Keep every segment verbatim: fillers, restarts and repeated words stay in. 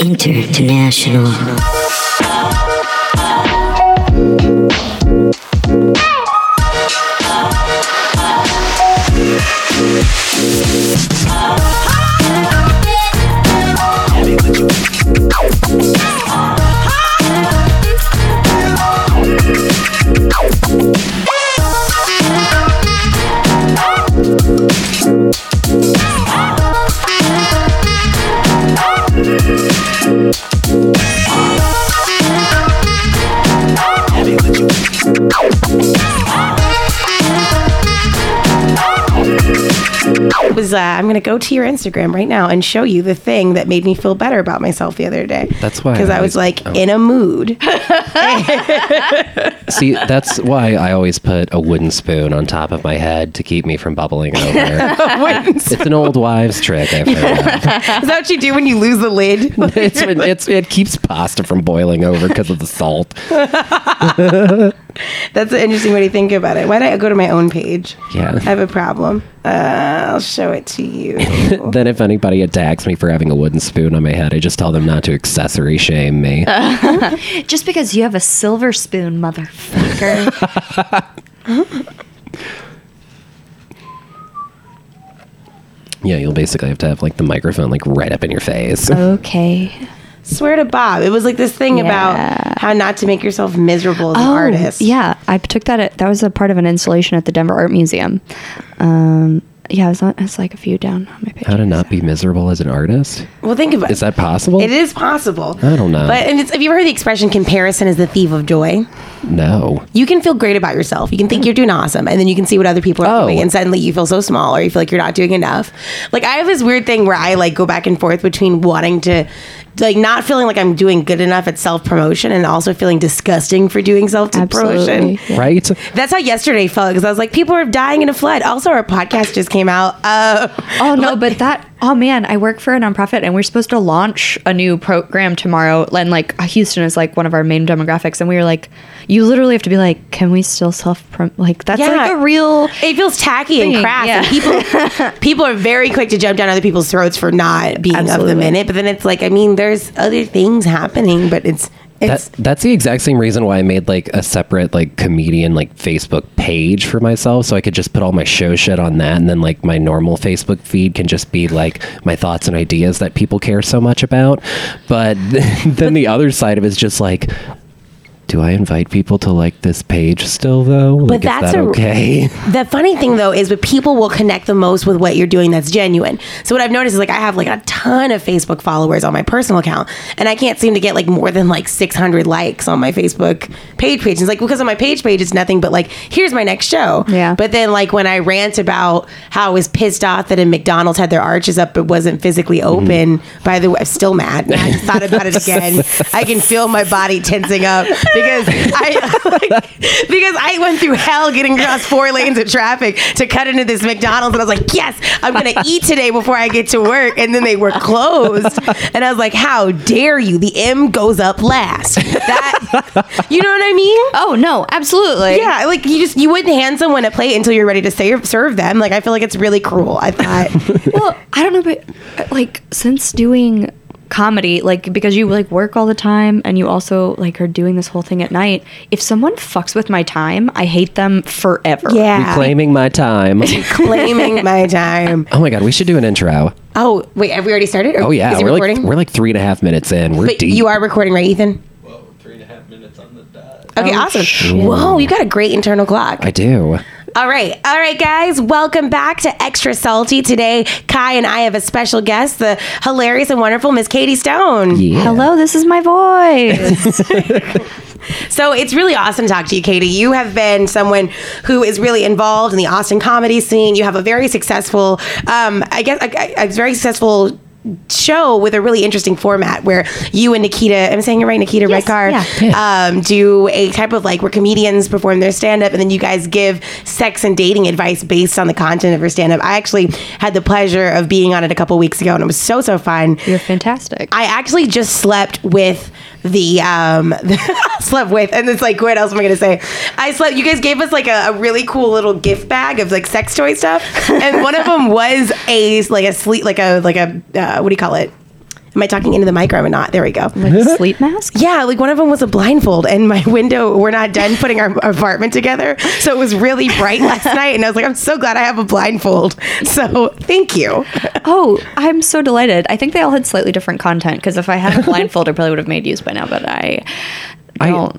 International. Was uh, I'm gonna go to your Instagram right now and show you the thing that made me feel better about myself the other day. That's why, because I, I was always, like oh. in a mood. See, that's why I always put a wooden spoon on top of my head to keep me from bubbling over. It's an old wives' trick. I've heard of. Is that what you do when you lose the lid? it's, it's, it keeps pasta from boiling over because of the salt. That's an interesting way to think about it. Why don't I go to my own page? Yeah. I have a problem. Uh, I'll show it to you. Then if anybody attacks me for having a wooden spoon on my head, I just tell them not to accessory shame me. Uh, just because you have a silver spoon, motherfucker. Yeah, you'll basically have to have like the microphone like right up in your face. Okay. Swear to Bob. It was like this thing yeah. about how not to make yourself miserable as oh, an artist. Yeah, I took that. At, that was a part of an installation at the Denver Art Museum. Um, yeah, I was, on, I was like a few down on my page. How to not so. be miserable as an artist? Well, think about it. Is that possible? It is possible. I don't know. But and it's, have you ever heard the expression, comparison is the thief of joy? No. You can feel great about yourself. You can think you're doing awesome. And then you can see what other people are oh. doing. And suddenly you feel so small or you feel like you're not doing enough. Like I have this weird thing where I like go back and forth between wanting to... like not feeling like I'm doing good enough at self-promotion and also feeling disgusting for doing self-promotion. Yeah. Right? That's how yesterday felt because I was like, people are dying in a flood. Also, our podcast just came out. Uh, oh, no, look- but that... Oh, man, I work for a nonprofit and we're supposed to launch a new program tomorrow. And like Houston is like one of our main demographics. And we were like, you literally have to be like, can we still self-promote? Like that's yeah. like a real It feels tacky thing. and crass. Yeah. And people, people are very quick to jump down other people's throats for not being Absolutely. of the minute. But then it's like, I mean, there's other things happening, but it's... That, that's the exact same reason why I made like a separate like comedian like Facebook page for myself so I could just put all my show shit on that, and then like my normal Facebook feed can just be like my thoughts and ideas that people care so much about. But then the other side of it is just like, do I invite people to like this page still, though? But like, that's is that okay? A, the funny thing, though, is that people will connect the most with what you're doing that's genuine. So what I've noticed is like I have like a ton of Facebook followers on my personal account, and I can't seem to get like more than like six hundred likes on my Facebook page page. And it's like, because on my page page, it's nothing but like, here's my next show. Yeah. But then like when I rant about how I was pissed off that a McDonald's had their arches up but wasn't physically open, mm-hmm. by the way, I'm still mad. I just thought about it again. I can feel my body tensing up. Because I like, because I went through hell getting across four lanes of traffic to cut into this McDonald's, and I was like, yes, I'm going to eat today before I get to work. And then they were closed. And I was like, how dare you? The M goes up last. That, you know what I mean? Oh, no, absolutely. Yeah, like you just you wouldn't hand someone a plate until you're ready to serve, serve them. Like, I feel like it's really cruel. I thought. Well, I don't know, but like since doing... comedy, like, because you like work all the time and you also like are doing this whole thing at night, if someone fucks with my time, I hate them forever. Yeah, reclaiming my time. reclaiming my time oh my god, we should do an intro. Oh wait, have we already started? Or oh yeah, we're recording? Like, we're like three and a half minutes in. We're but deep. You are recording, right, Ethan? Well, three and a half minutes on the dot. Okay, oh, awesome. Sure. Whoa, you got a great internal clock. I do. All right. All right, guys. Welcome back to Extra Salty. Today, Kai and I have a special guest, the hilarious and wonderful Miss Katie Stone. Yeah. Hello, this is my voice. So it's really awesome to talk to you, Katie. You have been someone who is really involved in the Austin comedy scene. You have a very successful, um, I guess, a, a very successful show with a really interesting format where you and Nikita, I'm saying it right, Nikita yes, Redcar, yeah, yeah. um, do a type of like where comedians perform their stand-up and then you guys give sex and dating advice based on the content of your stand-up. I actually had the pleasure of being on it a couple weeks ago and it was so, so fun. You're fantastic. I actually just slept with the, um, slept with, and it's like, what else am I going to say? I slept, you guys gave us like a, a really cool little gift bag of like sex toy stuff and one of them was a, like a sleep, like a, like a, uh, what do you call it? Am I talking into the mic or am I not? There we go. Like sleep mask? Yeah, like one of them was a blindfold, and my window, we're not done putting our apartment together, so it was really bright last night, and I was like, I'm so glad I have a blindfold. So thank you. Oh, I'm so delighted. I think they all had slightly different content, because if I had a blindfold, I probably would have made use by now, but I don't. I,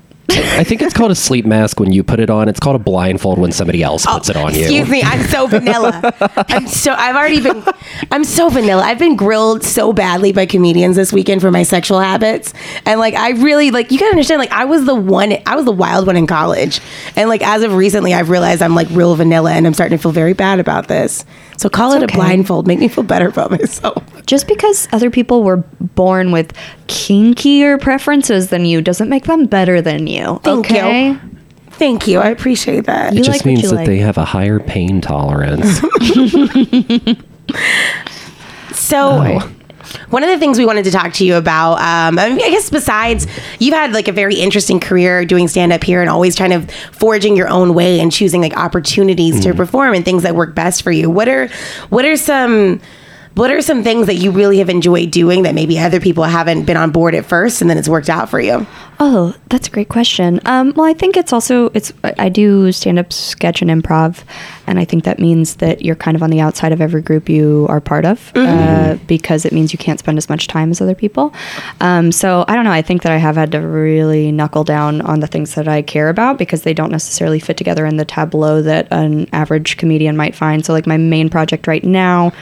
I think it's called a sleep mask when you put it on. It's called a blindfold when somebody else puts oh, it on you. Excuse me, I'm so vanilla. I'm so I've already been I'm so vanilla. I've been grilled so badly by comedians this weekend for my sexual habits. And like I really like you gotta understand, like I was the one I was the wild one in college. And like as of recently I've realized I'm like real vanilla, and I'm starting to feel very bad about this. So call it's it okay. a blindfold. Make me feel better about myself. Just because other people were born with kinkier preferences than you doesn't make them better than you. Thank okay? you. Thank you. I appreciate that. It you just like means that like. They have a higher pain tolerance. So... Oh. One of the things we wanted to talk to you about, um, I guess besides, you've had like a very interesting career doing stand-up here and always kind of forging your own way and choosing like opportunities mm. to perform and things that work best for you. What are what are some what are some things that you really have enjoyed doing that maybe other people haven't been on board at first and then it's worked out for you? Oh, that's a great question. Um, well, I think it's also, it's I do stand-up, sketch, and improv, and I think that means that you're kind of on the outside of every group you are part of, mm-hmm. uh, because it means you can't spend as much time as other people. Um, so, I don't know, I think that I have had to really knuckle down on the things that I care about because they don't necessarily fit together in the tableau that an average comedian might find. So, like, my main project right now,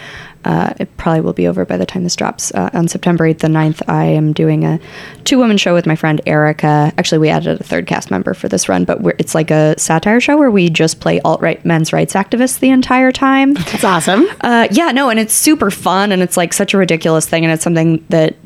Uh, it probably will be over by the time this drops. Uh, on September eighth and ninth, I am doing a two-woman show with my friend Erica. Actually, we added a third cast member for this run, but we're, it's like a satire show where we just play alt-right men's rights activists the entire time. That's awesome. Uh, yeah, no, and it's super fun, and it's like such a ridiculous thing, and it's something that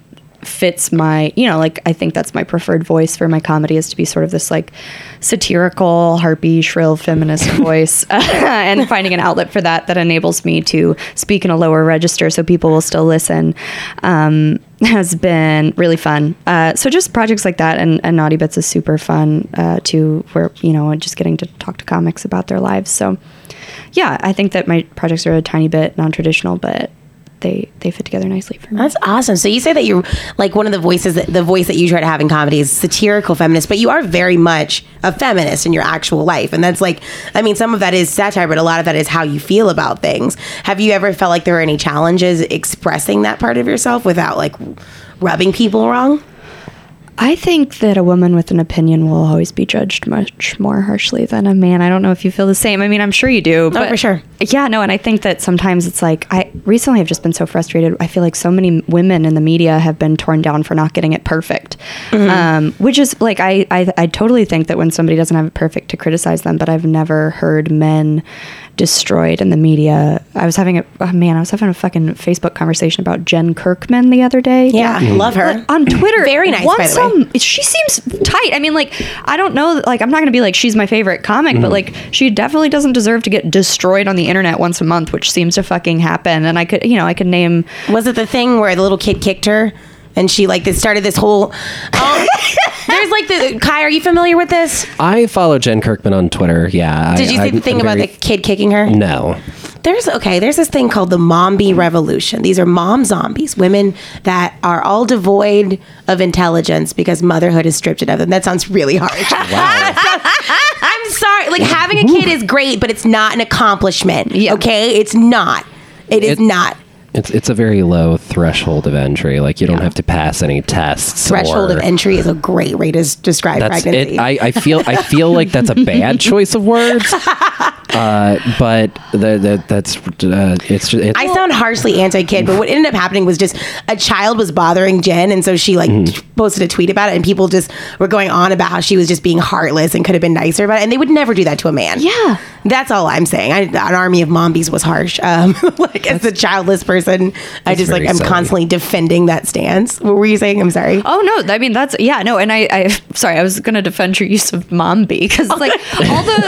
fits my, you know, like I think that's my preferred voice for my comedy is to be sort of this like satirical, harpy, shrill feminist voice uh, and finding an outlet for that that enables me to speak in a lower register so people will still listen um, has been really fun. Uh, so just projects like that and, and Naughty Bits is super fun uh, too, where, you know, just getting to talk to comics about their lives. So yeah, I think that my projects are a tiny bit non-traditional, but They they fit together nicely for me. That's awesome. So you say that you're like one of the voices, that, the voice that you try to have in comedy is satirical feminist, but you are very much a feminist in your actual life. And that's like, I mean, some of that is satire, but a lot of that is how you feel about things. Have you ever felt like there were any challenges expressing that part of yourself without like rubbing people wrong? I think that a woman with an opinion will always be judged much more harshly than a man. I don't know if you feel the same. I mean, I'm sure you do. But oh, for sure. Yeah, no, and I think that sometimes it's like, I recently have just been so frustrated. I feel like so many women in the media have been torn down for not getting it perfect, mm-hmm. um, which is like, I, I, I totally think that when somebody doesn't have it perfect to criticize them, but I've never heard men destroyed in the media. I was having a oh man, I was having a fucking Facebook conversation about Jen Kirkman the other day. Yeah, mm-hmm. Love her. Like, on Twitter. Very nice, by the way. She seems tight. I mean, like, I don't know, like, I'm not going to be like, she's my favorite comic, mm-hmm. but like, she definitely doesn't deserve to get destroyed on the internet once a month, which seems to fucking happen. And I could, you know, I could name... Was it the thing where the little kid kicked her? And she like this started this whole. Oh, there's like the Kai. Are you familiar with this? I follow Jen Kirkman on Twitter. Yeah. Did I, you see I'm, the thing I'm about very... the kid kicking her? No. There's okay. There's this thing called the Mombi Revolution. These are mom zombies, women that are all devoid of intelligence because motherhood is stripped it of them. That sounds really harsh. Wow. I'm sorry. Like having a kid is great, but it's not an accomplishment. Yeah. Okay, it's not. It is it's- not. It's it's a very low threshold of entry. Like, you don't yeah. have to pass any tests. Threshold or, of entry is a great way to describe that's pregnancy. It. I, I feel I feel like that's a bad choice of words. Uh, but the, the, that's uh, it's, it's. I sound harshly anti-kid, but what ended up happening was just a child was bothering Jen, and so she like mm. posted a tweet about it, and people just were going on about how she was just being heartless and could have been nicer about it, and they would never do that to a man. Yeah, that's all I'm saying. I, an army of mombies was harsh. Um, like that's, as a childless person, I just like I'm silly. Constantly defending that stance. What were you saying? I'm sorry. Oh no, I mean that's yeah no, and I, I sorry, I was gonna defend your use of mombie because like all the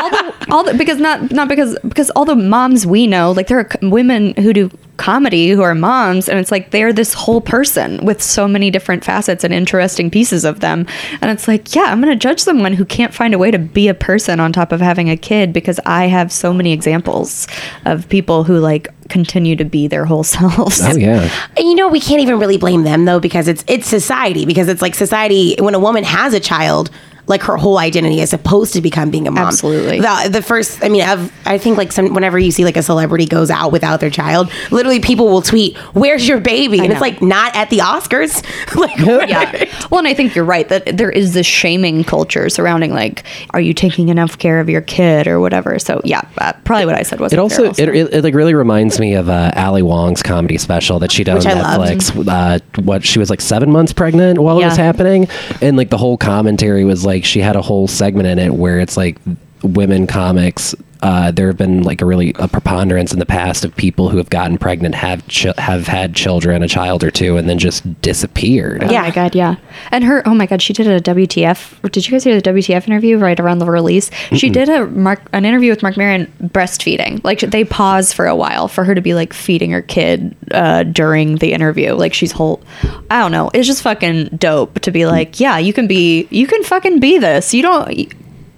all the all the. Because not not because because all the moms we know, like there are c- women who do comedy who are moms, and it's like they're this whole person with so many different facets and interesting pieces of them, and it's like yeah, I'm gonna judge someone who can't find a way to be a person on top of having a kid because I have so many examples of people who like continue to be their whole selves. Oh, yeah. And, you know, we can't even really blame them, though, because it's it's society, because it's like society, when a woman has a child, like her whole identity is supposed to become being a mom. Absolutely. The, the first, I mean, I've, I think like some, whenever you see like a celebrity goes out without their child, literally people will tweet, "Where's your baby?" And it's like, not at the Oscars. Like, yeah. Well, and I think you're right that there is this shaming culture surrounding like, are you taking enough care of your kid or whatever? So yeah, uh, probably what I said wasn't it also, fair also. It, it, it like really reminds me of uh, Ali Wong's comedy special that she did on Netflix. Uh, what, she was like seven months pregnant while yeah. it was happening. And like the whole commentary was like, she had a whole segment in it where it's like women comics. Uh, there have been like a really a preponderance in the past of people who have gotten pregnant, have ch- have had children, a child or two, and then just disappeared. Yeah. Oh my God, yeah. And her, oh my God, she did a W T F. Did you guys hear the W T F interview right around the release? Mm-mm. She did a Marc, an interview with Marc Maron breastfeeding. Like they pause for a while for her to be like feeding her kid uh, during the interview. Like she's whole. I don't know. It's just fucking dope to be like, yeah, you can be, you can fucking be this. You don't.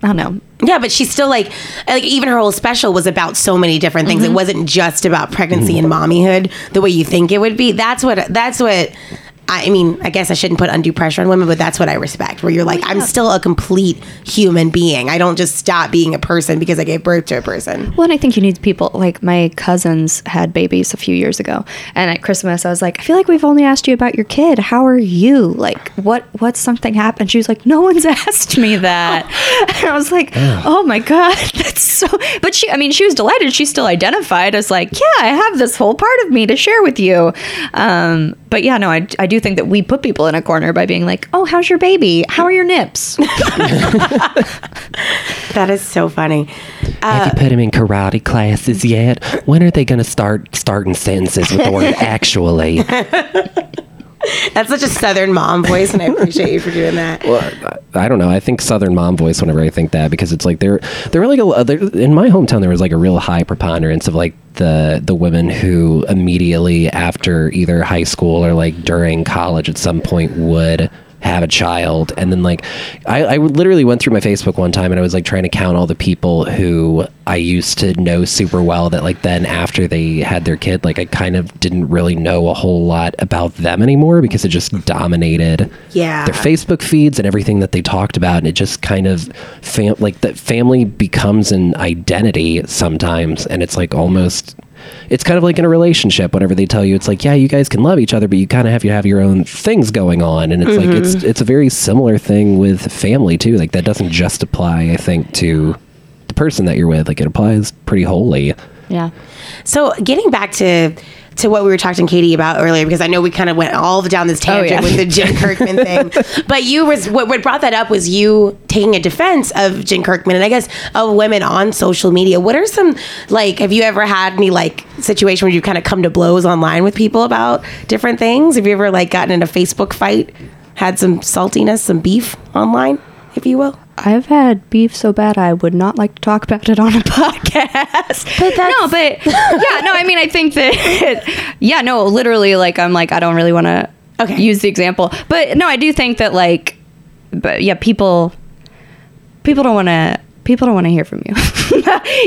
I don't know. Yeah, but she's still like, like even her whole special was about so many different things. Mm-hmm. It wasn't just about pregnancy mm-hmm. and mommyhood the way you think it would be. That's what, that's what, I mean, I guess I shouldn't put undue pressure on women, but that's what I respect, where you're like, oh, yeah. I'm still a complete human being. I don't just stop being a person because I gave birth to a person. Well, and I think you need people, like my cousins had babies a few years ago, and at Christmas I was like, I feel like we've only asked you about your kid. How are you? Like, what, what's something happened? She was like, no one's asked me that. And I was like, oh. oh my God, that's so, but she, I mean, she was delighted. She still identified as like, yeah, I have this whole part of me to share with you. Um, but yeah, no, I, I do think that we put people in a corner by being like, oh, how's your baby? How are your nips? That is so funny. Uh, have you put him in karate classes yet? When are they going to start starting sentences with the word actually? That's such a Southern mom voice, and I appreciate you for doing that. Well, I don't know. I think Southern mom voice whenever I think that, because it's like there, there were like a, there, in my hometown there was like a real high preponderance of like the the women who immediately after either high school or like during college at some point would have a child, and then like I, I literally went through my Facebook one time and I was like trying to count all the people who I used to know super well that like then after they had their kid, like I kind of didn't really know a whole lot about them anymore because it just dominated yeah. their Facebook feeds and everything that they talked about, and it just kind of fam- like that family becomes an identity sometimes, and it's like almost. It's kind of like in a relationship whenever they tell you it's like, yeah, you guys can love each other, but you kind of have to have your own things going on. And it's mm-hmm. like, it's it's a very similar thing with family too. Like that doesn't just apply, I think, to the person that you're with. Like it applies pretty wholly. Yeah. So getting back to to what we were talking to Katie about earlier, because I know we kind of went all down this tangent oh, yeah. with the Jen Kirkman thing, but you was what, what brought that up was you taking a defense of Jen Kirkman and I guess of women on social media. What are some, like, have you ever had any like situation where you've kind of come to blows online with people about different things? Have you ever like gotten in a Facebook fight, had some saltiness, some beef online, if you will? I've had beef so bad I would not like to talk about it on a podcast. But no, but yeah, no, I mean, I think that, it, yeah, no, literally, like, I'm like, I don't really want to okay. use the example. But no, I do think that, like, but yeah, people, people don't want to, people don't want to hear from you.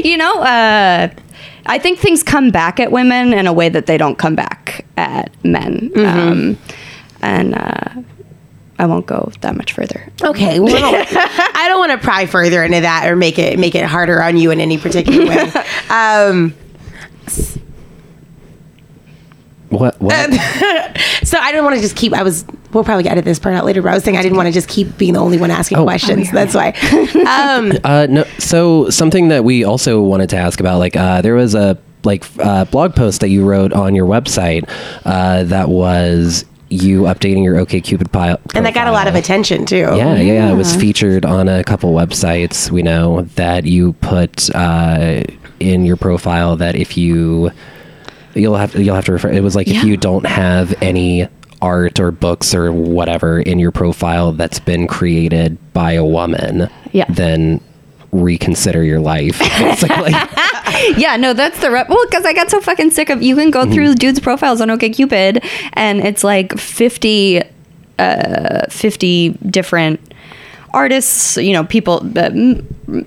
You know, uh, I think things come back at women in a way that they don't come back at men. Mm-hmm. Um, and, uh, I won't go that much further. Okay. Well, I don't want to pry further into that or make it make it harder on you in any particular way. Um, what? What? So I didn't want to just keep. I was. We'll probably edit this part out later. But I was saying I didn't want to just keep being the only one asking oh, questions. Oh, that's right. why. Um, uh, no. So something that we also wanted to ask about, like uh, there was a like uh, blog post that you wrote on your website uh, that was. You updating your OKCupid pile, and that got a lot of attention too. Yeah, yeah, yeah, it was featured on a couple websites. We know that you put uh, in your profile that if you, you'll have you'll have to refer. It was like yeah. if you don't have any art or books or whatever in your profile that's been created by a woman, yeah. then reconsider your life. Basically. Yeah, no, that's the rep. Well, because I got so fucking sick of, you can go mm-hmm. through dudes' profiles on OkCupid, and it's like fifty different artists, you know, people, uh,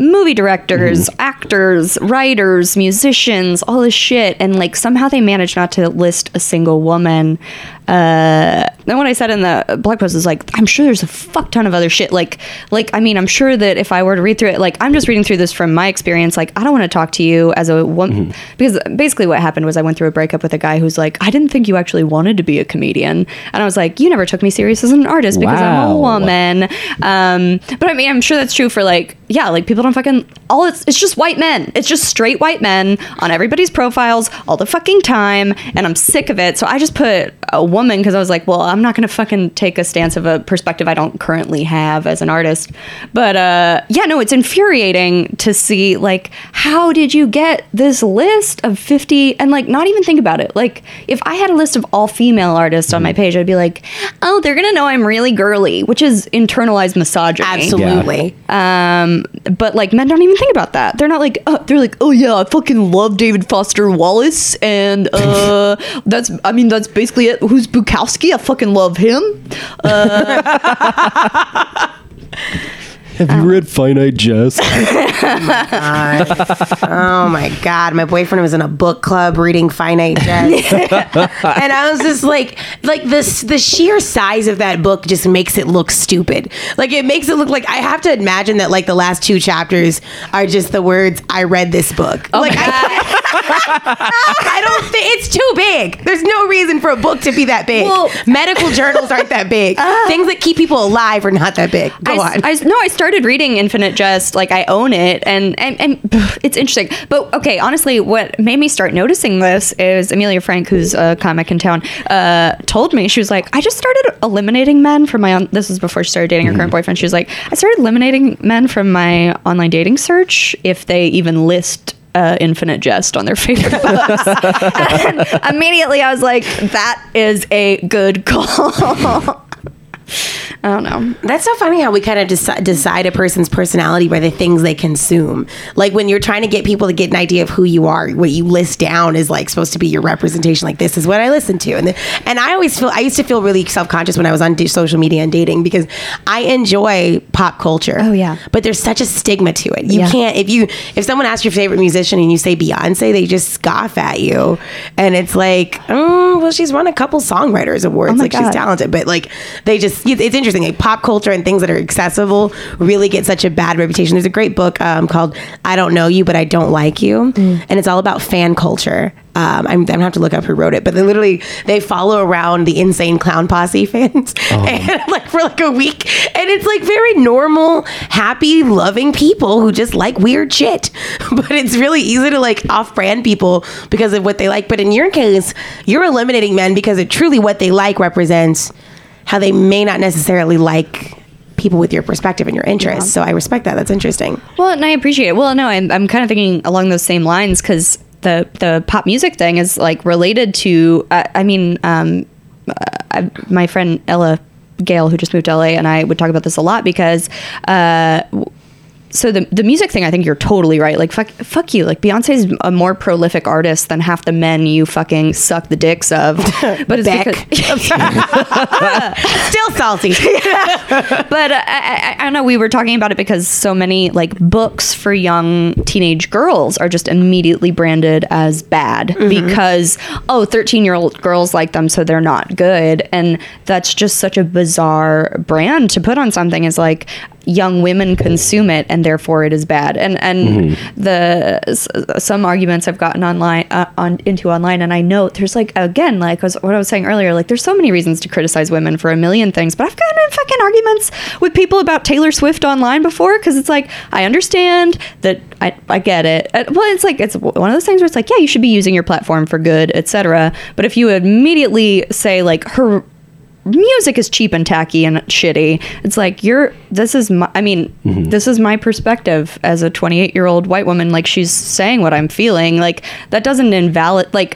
movie directors, mm-hmm. actors, writers, musicians, all this shit, and like somehow they managed not to list a single woman. Uh, and what I said in the blog post is like, I'm sure there's a fuck ton of other shit. Like, like I mean, I'm sure that if I were to read through it, like I'm just reading through this from my experience. Like, I don't want to talk to you as a woman mm-hmm. because basically what happened was I went through a breakup with a guy who's like, I didn't think you actually wanted to be a comedian, and I was like, you never took me serious as an artist wow. because I'm a woman. Um, but I mean, I'm sure that's true for like, yeah, like people don't fucking all. It's it's just white men. It's just straight white men on everybody's profiles all the fucking time, and I'm sick of it. So I just put a woman because I was like, well, I'm not gonna fucking take a stance of a perspective I don't currently have as an artist. But uh yeah, no, it's infuriating to see like, how did you get this list of fifty? And like, not even think about it, like if I had a list of all female artists on my page, I'd be like, oh, they're gonna know I'm really girly, which is internalized misogyny. Absolutely. Yeah. Um but like, men don't even think about that. They're not like oh, they're like oh yeah, I fucking love David Foster Wallace, and uh that's I mean that's basically it. Who's Bukowski? I fucking love him. Uh, Have you um. read Finite Jest? Oh, oh my god! My boyfriend was in a book club reading Finite Jest, and I was just like, like this, the sheer size of that book just makes it look stupid. Like it makes it look like I have to imagine that like the last two chapters are just the words "I read this book." Oh like my I. I don't think it's too big. There's no reason for a book to be that big. Well, medical journals aren't that big. Uh, Things that keep people alive are not that big. Go I, on. I, no, I started reading Infinite Jest. Like I own it, and, and and it's interesting. But okay, honestly, what made me start noticing this is Amelia Frank, who's a comic in town, uh, told me, she was like, I just started eliminating men from my own. This was before she started dating her current boyfriend. She was like, I started eliminating men from my online dating search if they even list Uh, Infinite Jest on their favorite books. And immediately I was like, that is a good call. I don't know. That's so funny how we kind of deci- decide a person's personality by the things they consume. Like when you're trying to get people to get an idea of who you are, what you list down is like supposed to be your representation. Like, this is what I listen to. And then, and I always feel, I used to feel really self-conscious when I was on d- social media and dating because I enjoy pop culture. Oh yeah. But there's such a stigma to it. You yeah. can't, if you, if someone asks your favorite musician and you say Beyonce, they just scoff at you. And it's like, oh, well, she's won a couple songwriters awards. Oh like God. She's talented, but like they just, it's interesting. Interesting. Like pop culture and things that are accessible really get such a bad reputation. There's a great book um, called I Don't Know You, But I Don't Like You. Mm. And it's all about fan culture. Um, I'm, I'm gonna have to look up who wrote it, but they literally they follow around the Insane Clown Posse fans oh. and like for like a week, and it's like very normal, happy, loving people who just like weird shit. But it's really easy to like off-brand people because of what they like. But in your case, you're eliminating men because it truly what they like represents how they may not necessarily like people with your perspective and your interests. Yeah. So I respect that. That's interesting. Well, and I appreciate it. Well, no, I'm, I'm kind of thinking along those same lines because the, the pop music thing is like related to, uh, I mean, um, I, my friend Ella Gale, who just moved to L A, and I would talk about this a lot because... Uh, So the the music thing, I think you're totally right. Like, fuck, fuck you. Like, Beyonce's a more prolific artist than half the men you fucking suck the dicks of. But it's Beck. Because... Still salty. But uh, I, I don't know. We were talking about it because so many, like, books for young teenage girls are just immediately branded as bad. Mm-hmm. Because, oh, thirteen-year-old girls like them, so they're not good. And that's just such a bizarre brand to put on something. Is like... young women consume it and therefore it is bad, and and mm-hmm. the s- some arguments I've gotten online uh, on into online, and I know there's like again like was, what I was saying earlier, like there's so many reasons to criticize women for a million things, but I've gotten in fucking arguments with people about Taylor Swift online before because it's like I understand that I, I get it. Uh, well, it's like it's one of those things where it's like, yeah, you should be using your platform for good, etc. But if you immediately say like her music is cheap and tacky and shitty, it's like you're this is my I mean mm-hmm. this is my perspective as a twenty-eight year old white woman. Like, she's saying what I'm feeling. Like, that doesn't invalid like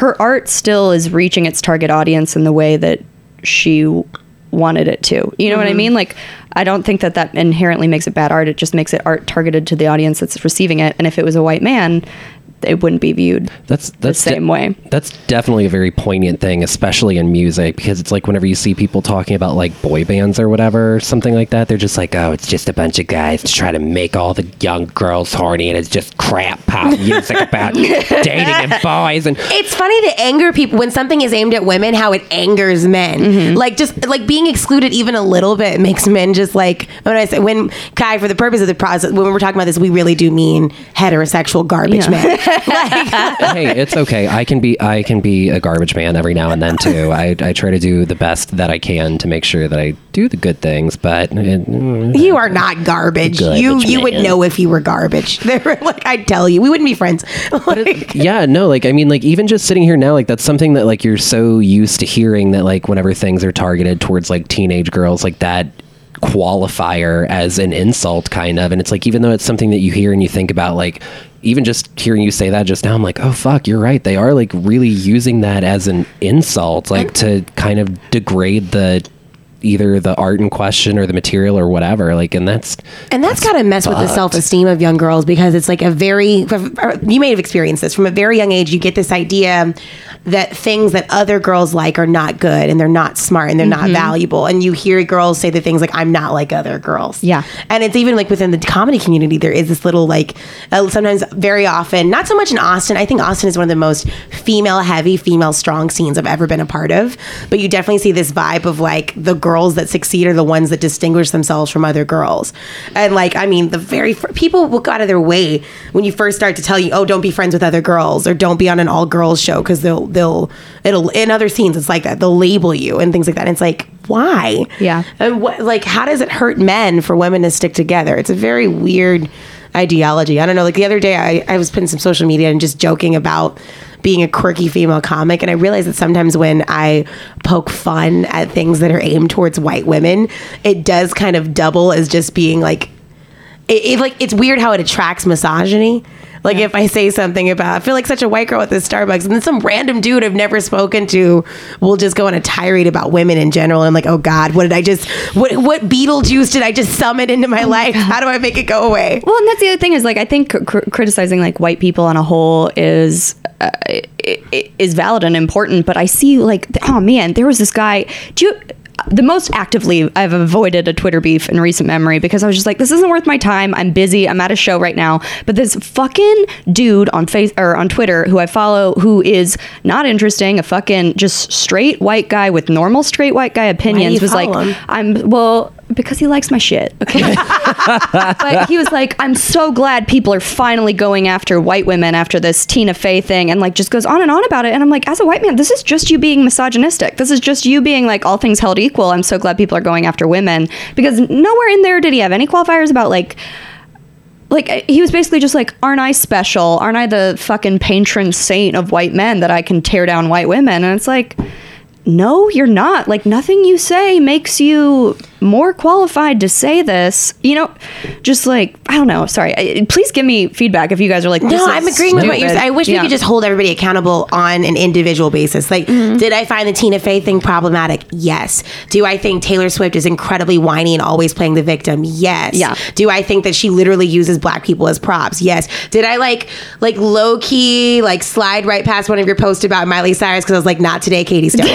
her art still is reaching its target audience in the way that she w- wanted it to, you know mm-hmm. what I mean? Like, I don't think that that inherently makes it bad art. It just makes it art targeted to the audience that's receiving it. And if it was a white man, it wouldn't be viewed that's, that's the same de- way. That's definitely a very poignant thing, especially in music, because it's like whenever you see people talking about like boy bands or whatever, something like that, they're just like, oh, it's just a bunch of guys to try to make all the young girls horny, and it's just crap pop music about dating and boys. And it's funny to anger people when something is aimed at women, how it angers men. Mm-hmm. Like just like being excluded even a little bit makes men just like, when I say, when Kai, for the purpose of the process, when we're talking about this, we really do mean heterosexual garbage yeah. men. Like, hey, it's okay. I can be I can be a garbage man every now and then too. I, I try to do the best that I can to make sure that I do the good things, but it, you are not garbage. garbage you you man. would know if you were garbage. They're like, I'd tell you, we wouldn't be friends. Like, it, yeah, no, like I mean, like even just sitting here now, like that's something that like you're so used to hearing, that like whenever things are targeted towards like teenage girls, like that qualifier as an insult kind of, and it's like, even though it's something that you hear and you think about, like even just hearing you say that just now, I'm like, oh fuck, you're right, they are like really using that as an insult, like to kind of degrade the either the art in question or the material or whatever, like, and that's and that's, that's gotta mess fucked. with the self-esteem of young girls, because it's like a very you may have experienced this from a very young age, you get this idea that things that other girls like are not good, and they're not smart, and they're mm-hmm. not valuable, and you hear girls say the things like, I'm not like other girls. Yeah. And it's even like within the comedy community, there is this little like uh, sometimes very often, not so much in Austin, I think Austin is one of the most female heavy, female strong scenes I've ever been a part of, but you definitely see this vibe of like the girls that succeed are the ones that distinguish themselves from other girls. And like, I mean, the very fr- people will go out of their way when you first start to tell you, oh, don't be friends with other girls, or don't be on an all girls show, because they'll they'll it'll in other scenes it's like that, they'll label you and things like that, and it's like, why? Yeah. And what, like, how does it hurt men for women to stick together? It's a very weird ideology. I don't know, like the other day I, I was putting some social media and just joking about being a quirky female comic, and I realized that sometimes when I poke fun at things that are aimed towards white women, it does kind of double as just being like it, it like it's weird how it attracts misogyny. Like yeah. if I say something about, I feel like such a white girl at this Starbucks, and then some random dude I've never spoken to will just go on a tirade about women in general. And I'm like, oh God, what did I just, what what Beetlejuice did I just summon into my oh life? My How do I make it go away? Well, and that's the other thing is like, I think cr- criticizing like white people on a whole is, uh, is valid and important, but I see like, oh man, there was this guy, do you, the most actively I've avoided a Twitter beef in recent memory, because I was just like, this isn't worth my time. I'm busy. I'm at a show right now. But this fucking dude on face or on Twitter who I follow, who is not interesting, a fucking just straight white guy with normal straight white guy opinions, was like, him? I'm well. Because he likes my shit, okay? But he was like, I'm so glad people are finally going after white women after this Tina Fey thing, and like just goes on and on about it. And I'm like, as a white man, this is just you being misogynistic. This is just you being like, all things held equal, I'm so glad people are going after women. Because nowhere in there did he have any qualifiers about like, like he was basically just like, aren't I special? Aren't I the fucking patron saint of white men that I can tear down white women? And it's like, no, you're not. Like, nothing you say makes you more qualified to say this. You know, just like, I don't know. Sorry. I, please give me feedback if you guys are like, this no, is I'm agreeing stupid. with what you're saying. I wish yeah. we could just hold everybody accountable on an individual basis. Like, mm-hmm. did I find the Tina Fey thing problematic? Yes. Do I think Taylor Swift is incredibly whiny and always playing the victim? Yes. Yeah. Do I think that she literally uses black people as props? Yes. Did I like, like low key, like slide right past one of your posts about Miley Cyrus because I was like, not today, Katie Stone.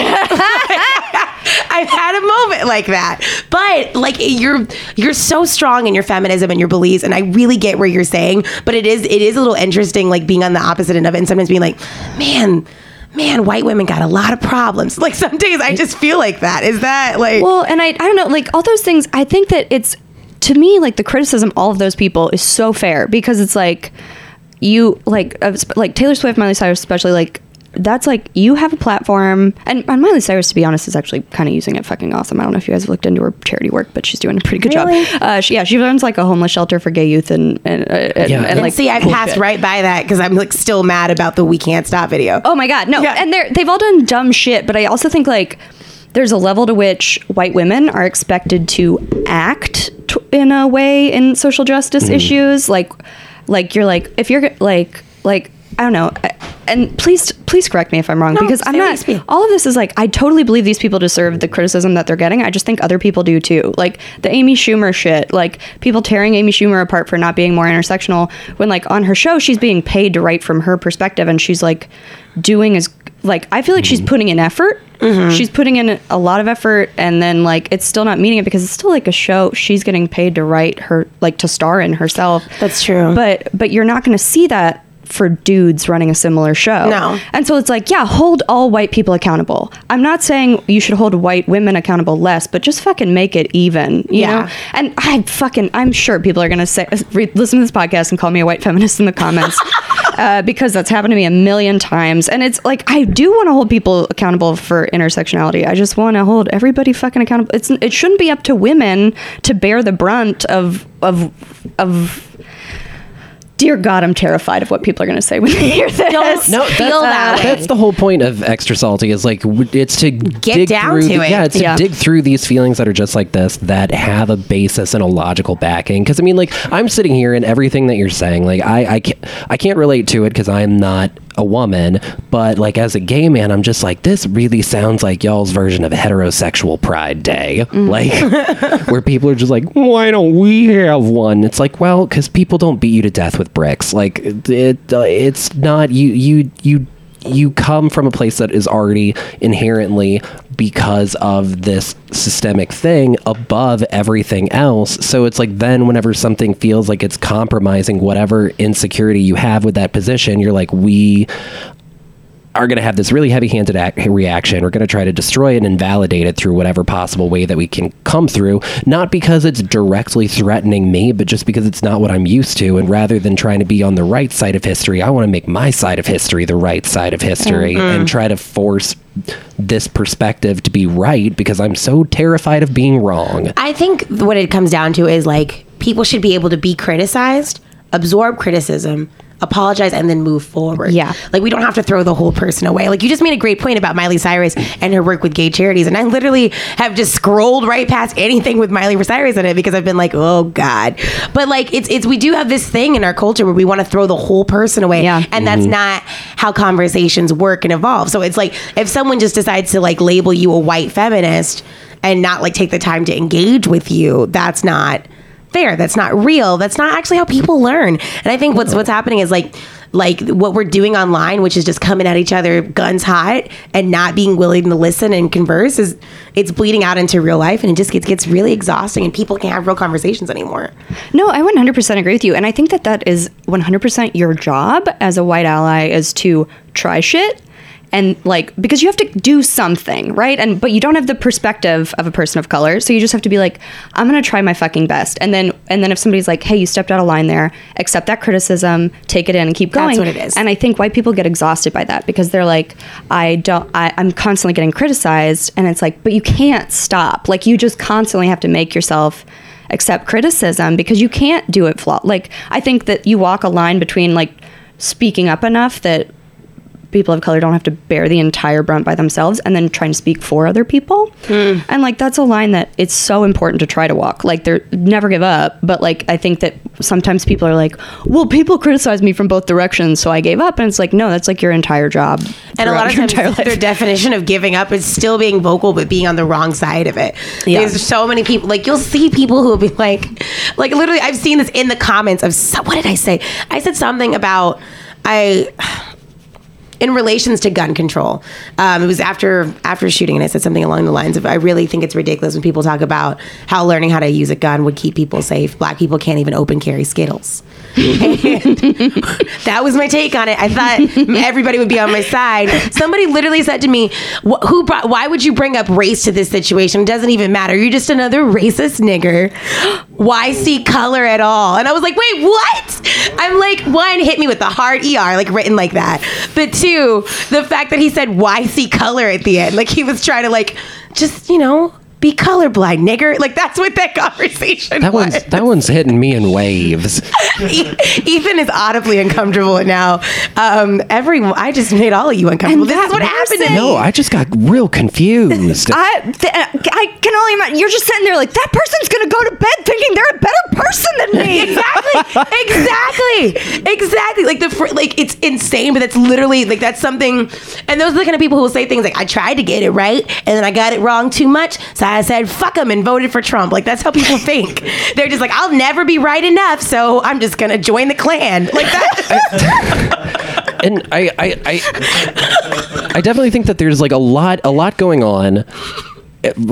I've had a moment like that, but like you're you're so strong in your feminism and your beliefs, and I really get where you're saying, but it is it is a little interesting, like being on the opposite end of it, and sometimes being like, man. man, white women got a lot of problems. Like some days I just feel like that. Is that like... Well, and I I don't know, like all those things, I think that it's, to me, like the criticism, all of those people is so fair, because it's like you, like, like Taylor Swift, Miley Cyrus especially, like, that's like, you have a platform, and, and Miley Cyrus, to be honest, is actually kind of using it fucking awesome. I don't know if you guys have looked into her charity work, but she's doing a pretty good really? job. Uh, she, yeah, she runs like a homeless shelter for gay youth, and and, and, yeah. and, and like, see, I passed shit. right by that because I'm like still mad about the "We Can't Stop" video. Oh my god, no! Yeah. And they're they've all done dumb shit, but I also think like there's a level to which white women are expected to act t- in a way in social justice mm. issues. Like, like you're like if you're like like I don't know. I, and please please correct me if I'm wrong, no, because I'm not, all of this is like, I totally believe these people deserve the criticism that they're getting. I just think other people do too. Like the Amy Schumer shit, like people tearing Amy Schumer apart for not being more intersectional when like on her show, she's being paid to write from her perspective and she's like doing as, like, I feel like she's putting in effort. Mm-hmm. She's putting in a lot of effort and then like it's still not meeting it because it's still like a show she's getting paid to write her, like to star in herself. That's true. But, but you're not going to see that for dudes running a similar show. No. And so it's like, yeah, hold all white people accountable. I'm not saying you should hold white women accountable less, but just fucking make it even, you yeah. know? And I fucking, I'm sure people are going to say, re- listen to this podcast and call me a white feminist in the comments uh, because that's happened to me a million times. And it's like, I do want to hold people accountable for intersectionality. I just want to hold everybody fucking accountable. It's, it shouldn't be up to women to bear the brunt of, of, of, dear God, I'm terrified of what people are going to say when they hear this. Don't no, feel that. That's the whole point of Extra Salty is like, it's to get dig down through to the, it. Yeah, it's yeah. to dig through these feelings that are just like this, that have a basis and a logical backing. Because I mean, like, I'm sitting here and everything that you're saying, like, I, I, can't, I can't relate to it because I'm not a woman, but like as a gay man, I'm just like, this really sounds like y'all's version of heterosexual Pride Day. Mm. Like where people are just like, why don't we have one? It's like, well, because people don't beat you to death with bricks. Like it, uh, it's not you, you, you, you come from a place that is already inherently because of this systemic thing above everything else. So it's like then whenever something feels like it's compromising whatever insecurity you have with that position, you're like, we are going to have this really heavy-handed ac- reaction. We're going to try to destroy it and invalidate it through whatever possible way that we can come through, not because it's directly threatening me, but just because it's not what I'm used to. And rather than trying to be on the right side of history, I want to make my side of history the right side of history mm-hmm. and try to force this perspective to be right because I'm so terrified of being wrong. I think what it comes down to is like people should be able to be criticized, absorb criticism, apologize, and then move forward. Yeah. Like, we don't have to throw the whole person away. Like, you just made a great point about Miley Cyrus and her work with gay charities. And I literally have just scrolled right past anything with Miley Cyrus in it because I've been like, oh, God. But, like, it's, it's we do have this thing in our culture where we want to throw the whole person away. Yeah. And mm-hmm. that's not how conversations work and evolve. So it's like, if someone just decides to, like, label you a white feminist and not, like, take the time to engage with you, that's not fair. That's not real. That's not actually how people learn. And I think what's what's happening is like like what we're doing online, which is just coming at each other guns hot and not being willing to listen and converse, is it's bleeding out into real life, and it just gets, gets really exhausting, and people can't have real conversations anymore. No, I one hundred percent agree with you, and I think that that is one hundred percent your job as a white ally is to try shit. And like, because you have to do something, right? And but you don't have the perspective of a person of color, so you just have to be like, I'm gonna try my fucking best. And then, and then if somebody's like, hey, you stepped out of line there, accept that criticism, take it in, and keep going. That's what it is. And I think white people get exhausted by that because they're like, I don't, I, I'm constantly getting criticized, and it's like, but you can't stop. Like, you just constantly have to make yourself accept criticism because you can't do it flaw. Like, I think that you walk a line between like speaking up enough that people of color don't have to bear the entire brunt by themselves and then trying to speak for other people. Mm. And like, that's a line that it's so important to try to walk. Like, they're never give up. But like, I think that sometimes people are like, well, people criticize me from both directions, so I gave up. And it's like, no, that's like your entire job. And a lot of times their definition of giving up is still being vocal, but being on the wrong side of it. Yeah. There's so many people, like you'll see people who will be like, like literally I've seen this in the comments of, so, what did I say? I said something about, I, in relations to gun control, um, it was after after shooting, and I said something along the lines of, I really think it's ridiculous when people talk about how learning how to use a gun would keep people safe. Black people can't even open carry Skittles. And that was my take on it. I thought everybody would be on my side. Somebody literally said to me, "Who brought? Why would you bring up race to this situation? It doesn't even matter. You're just another racist nigger. Why see color at all?" And I was like, wait, what? I'm like, one, hit me with the hard E R, like written like that. But two, the fact that he said, why see color at the end? Like, he was trying to, like, just, you know, be colorblind, nigger. Like, that's what that conversation that was. One's, that one's hitting me in waves. Ethan is audibly uncomfortable now. Um, everyone, I just made all of you uncomfortable. And this is what happened. No, I just got real confused. I, th- I can only, not, you're just sitting there like, that person's going to go to bed thinking they're a better person than me. Exactly. Exactly. Exactly. Like, the fr- like it's insane, but that's literally, like, that's something, and those are the kind of people who will say things like, I tried to get it right, and then I got it wrong too much, so I said, fuck them, and voted for Trump. Like, that's how people think. They're just like, I'll never be right enough, so I'm just going to join the Klan. Like, that. And I, I, I, I definitely think that there's like a lot, a lot going on,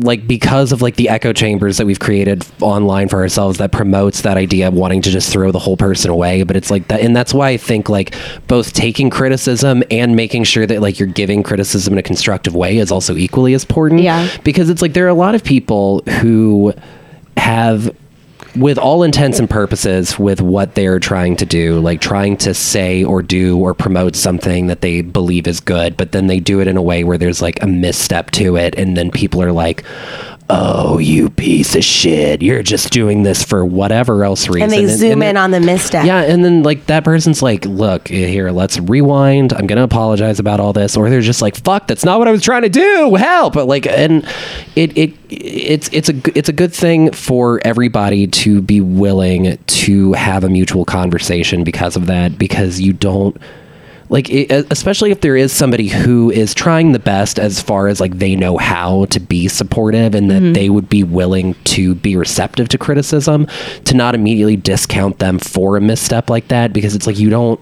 like because of like the echo chambers that we've created online for ourselves that promotes that idea of wanting to just throw the whole person away. But it's like that, and that's why I think like both taking criticism and making sure that like you're giving criticism in a constructive way is also equally as important. Yeah, because it's like there are a lot of people who have, with all intents and purposes, with what they're trying to do, like trying to say or do or promote something that they believe is good, but then they do it in a way where there's like a misstep to it, and then people are like, oh, you piece of shit, you're just doing this for whatever else reason. And they and, zoom and in on the misstep. Yeah, and then like that person's like, look, here, let's rewind, I'm gonna apologize about all this. Or they're just like, fuck, that's not what I was trying to do, help. But like, and it it it's it's a it's a good thing for everybody to be willing to have a mutual conversation because of that, because you don't like it, especially if there is somebody who is trying the best as far as like they know how to be supportive, and that mm-hmm. they would be willing to be receptive to criticism, to not immediately discount them for a misstep like that, because it's like you don't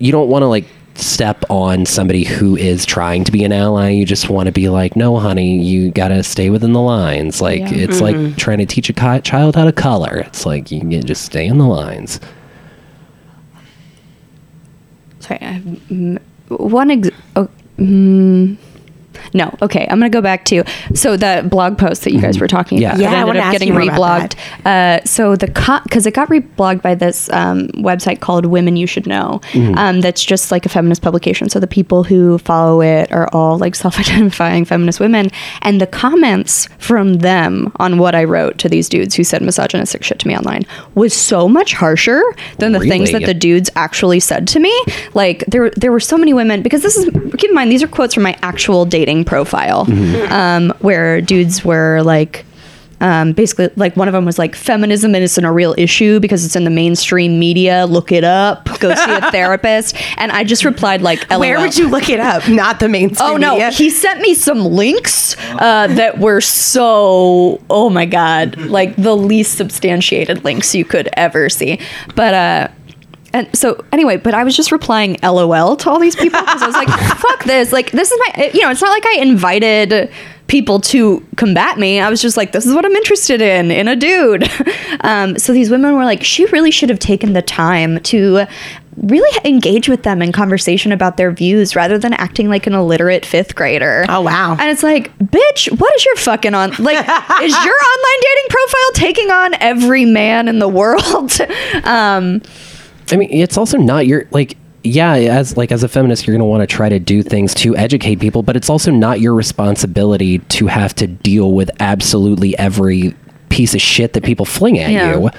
you don't want to like step on somebody who is trying to be an ally. You just want to be like, no honey, you gotta stay within the lines. Like yeah. it's mm-hmm. like trying to teach a co- child how to color. It's like you can just stay in the lines. Sorry, I have one ex- oh, mm, no, okay, I'm going to go back to, so the blog post that you guys were talking yeah. about yeah, that I ended up getting reblogged. Uh, so the, because co- it got reblogged by this um, website called Women You Should Know, mm. um, that's just like a feminist publication. So the people who follow it are all like self-identifying feminist women. And the comments from them on what I wrote to these dudes who said misogynistic shit to me online was so much harsher than the really? things that the dudes actually said to me. Like there, there were so many women, because this is, keep in mind, these are quotes from my actual dating profile, mm-hmm. um, where dudes were like, um, basically, like one of them was like, feminism isn't a real issue because it's in the mainstream media. Look it up. Go see a therapist. And I just replied like, L O L. Where would you look it up? Not the mainstream. Oh no, media. He sent me some links uh, that were so, oh my god, like the least substantiated links you could ever see. But uh, and so anyway, but I was just replying L O L to all these people because I was like, fuck this. Like, this is my, you know, it's not like I invited people to combat me. I was just like, this is what I'm interested in, in a dude. Um, so these women were like, she really should have taken the time to really engage with them in conversation about their views rather than acting like an illiterate fifth grader. Oh, wow. And it's like, bitch, what is your fucking on? Like, is your online dating profile taking on every man in the world? um, I mean, it's also not your, like, yeah, as like as a feminist, you're going to want to try to do things to educate people, but it's also not your responsibility to have to deal with absolutely every piece of shit that people fling at yeah. you.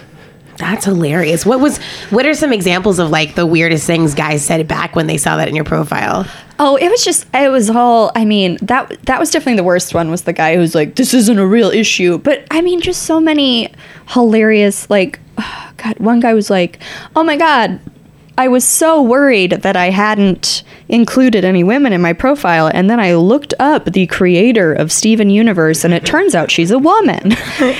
That's hilarious. What was, what are some examples of like the weirdest things guys said back when they saw that in your profile? Oh, it was just, it was all, I mean, that that was definitely the worst one, was the guy who's like, this isn't a real issue. But I mean, just so many hilarious, like, oh God, one guy was like, oh my God, I was so worried that I hadn't included any women in my profile, and then I looked up the creator of Steven Universe, and it turns out she's a woman.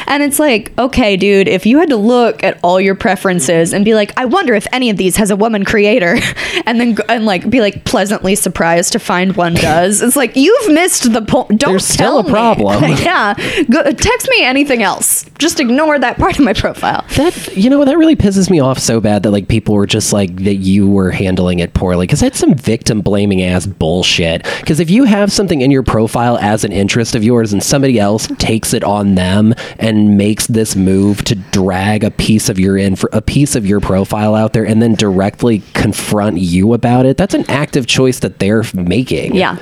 And it's like, okay, dude, if you had to look at all your preferences and be like, I wonder if any of these has a woman creator, and then and like be like pleasantly surprised to find one does, it's like, you've missed the point. Don't There's tell me. There's still a problem. Yeah, go, text me anything else. Just ignore that part of my profile. That, you know, that really pisses me off so bad that like people were just like, that you were handling it poorly, because that's some victim blaming ass bullshit. Because if you have something in your profile as an interest of yours and somebody else takes it on them and makes this move to drag a piece of your inf- a piece of your profile out there and then directly confront you about it, that's an active choice that they're making. Yeah.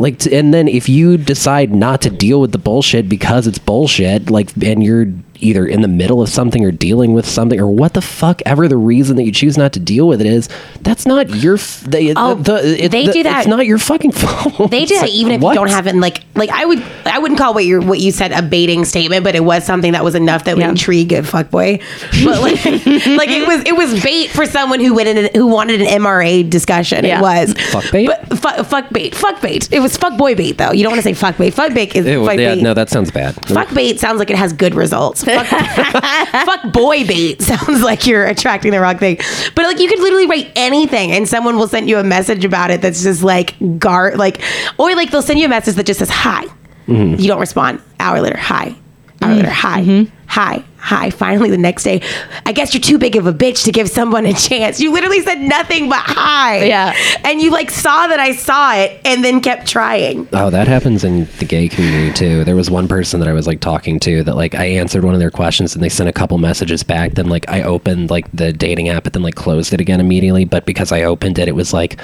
Like, t- and then if you decide not to deal with the bullshit because it's bullshit, like, and you're either in the middle of something or dealing with something or what the fuck ever the reason that you choose not to deal with it is, that's not your f- they, oh, the, the, it, they the, do that. It's not your fucking fault. They do that even if what? you don't have it. Like, like I would, I wouldn't call what you what you said a baiting statement, but it was something that was enough that yeah. would intrigue a fuckboy. But like, like it was it was bait for someone who went in, who wanted an M R A discussion. Yeah. It was fuck bait. But fu- fuck bait. Fuck bait. It was fuck boy bait though. You don't want to say fuck bait. Fuck bait is it, fuck yeah, bait. No, that sounds bad. Fuck bait sounds like it has good results. Fuck, fuck boy bait sounds like you're attracting the wrong thing. But like you could literally write anything and someone will send you a message about it that's just like gar like or like they'll send you a message that just says hi. Mm-hmm. You don't respond. Hour later, hi. Hour mm-hmm. later, hi. Mm-hmm. Hi. Hi. Finally the next day, I guess you're too big of a bitch to give someone a chance. You literally said nothing but hi. Yeah. And you like saw that I saw it and then kept trying. Oh, that happens in the gay community too. There was one person that I was like talking to that like I answered one of their questions and they sent a couple messages back. Then like I opened like the dating app but then like closed it again immediately. But because I opened it, it was like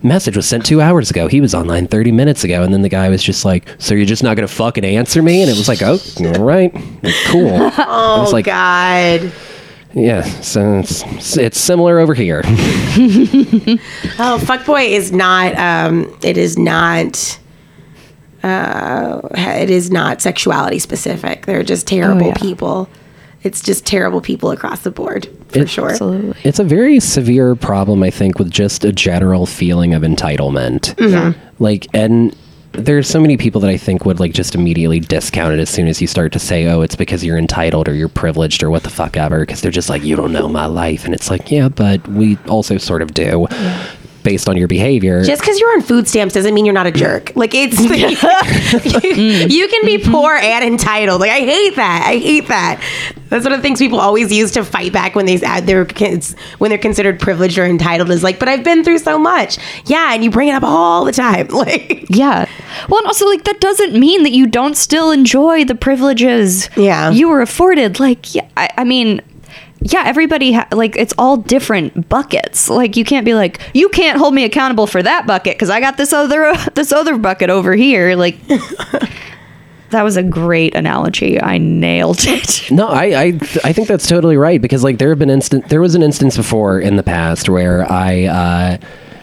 message was sent two hours ago. He was online thirty minutes ago. And then the guy was just like, so you're just not going to fucking answer me? And it was like, oh, all right. Cool. Oh, I was like, God. Yeah. So it's, it's similar over here. Oh, fuckboy is not, um, it is not, uh, it is not sexuality specific. They're just terrible oh, yeah. people. It's just terrible people across the board, for it, sure. Absolutely. It's a very severe problem, I think, with just a general feeling of entitlement. Mm-hmm. Like, and there's so many people that I think would like just immediately discount it as soon as you start to say, oh, it's because you're entitled or you're privileged or what the fuck ever, because they're just like, you don't know my life. And it's like, yeah, but we also sort of do. Yeah. Based on your behavior. Just because you're on food stamps doesn't mean you're not a jerk. Like it's like, you, you can be poor and entitled. Like I hate that. I hate that. That's one of the things people always use to fight back when they add their kids when they're considered privileged or entitled is like, but I've been through so much. Yeah, and you bring it up all the time. Like yeah. Well, and also like that doesn't mean that you don't still enjoy the privileges yeah. you were afforded. Like yeah, I, I mean. Yeah, everybody, ha- like, it's all different buckets. Like, you can't be like, you can't hold me accountable for that bucket because I got this other uh, this other bucket over here. Like, that was a great analogy. I nailed it. No, I I, th- I think that's totally right because, like, there have been instant there was an instance before in the past where I uh,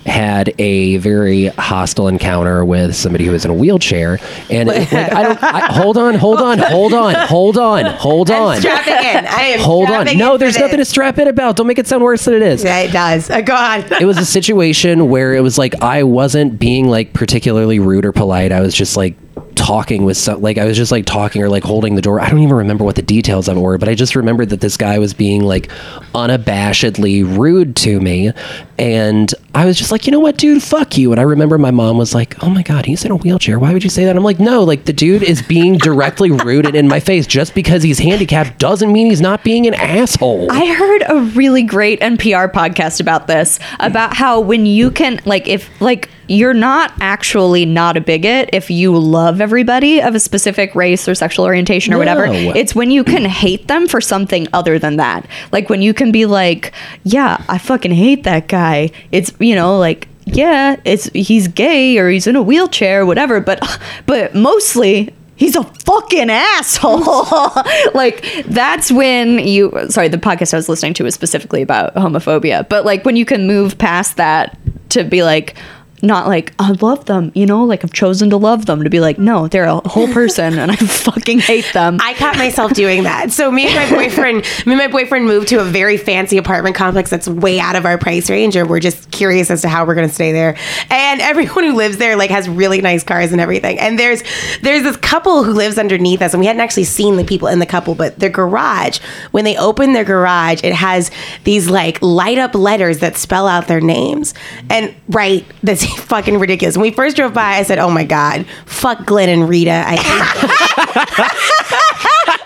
had a very hostile encounter with somebody who was in a wheelchair. And it, like, I don't, I, hold on, hold on, hold on, hold on, hold on. I'm strapping in. I am hold strapping on. No, in there's nothing this. to strap in about. Don't make it sound worse than it is. Yeah, it does. Uh, go on. It was a situation where it was like, I wasn't being like particularly rude or polite. I was just like, talking with some like I was just like talking or like holding the door. I don't even remember what the details of it were, but I just remembered that this guy was being like unabashedly rude to me and I was just like, you know what, dude, fuck you. And I remember my mom was like, oh my God, he's in a wheelchair, why would you say that? And I'm like, no, like the dude is being directly rude and in my face. Just because he's handicapped doesn't mean he's not being an asshole. I heard a really great N P R podcast about this, about how when you can like if like you're not actually not a bigot if you love everybody of a specific race or sexual orientation or no. whatever. It's when you can hate them for something other than that. Like when you can be like, yeah, I fucking hate that guy. It's, you know, like, yeah, it's he's gay or he's in a wheelchair, whatever. But but mostly he's a fucking asshole. Like that's when you sorry, the podcast I was listening to was specifically about homophobia. But like when you can move past that to be like, not like, I love them, you know, like I've chosen to love them, to be like, no, they're a whole person and I fucking hate them. I caught myself doing that. So me and my boyfriend, me and my boyfriend moved to a very fancy apartment complex that's way out of our price range, or we're just curious as to how we're going to stay there. And everyone who lives there like has really nice cars and everything. And there's there's this couple who lives underneath us, and we hadn't actually seen the people in the couple, but their garage, when they open their garage, it has these like light up letters that spell out their names. And right, that's fucking ridiculous. When we first drove by, I said, oh my God, fuck Glenn and Rita. I hate them.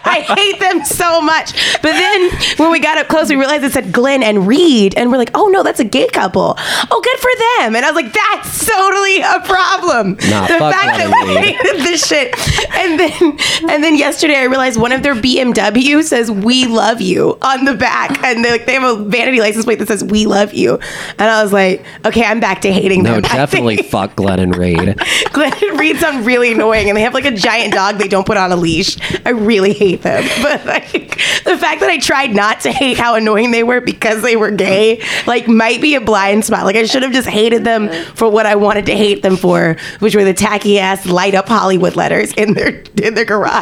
I hate them so much. much. But then when we got up close, we realized it said Glenn and Reed, and we're like, oh no, that's a gay couple. Oh, good for them. And I was like, that's totally a problem. Nah, the fuck fact that we hated this shit. And then and then yesterday I realized one of their B M W says "We love you" on the back, and they like they have a vanity license plate that says "We love you," and I was like, okay, I'm back to hating no, them. No, definitely fuck Glenn and Reed. Glenn and Reed sound really annoying, and they have like a giant dog they don't put on a leash. I really hate them, but like the fact that I tried not to hate how annoying they were because they were gay, like, might be a blind spot. Like I should have just hated them for what I wanted to hate them for, which were the tacky ass light up Hollywood letters in their in their garage.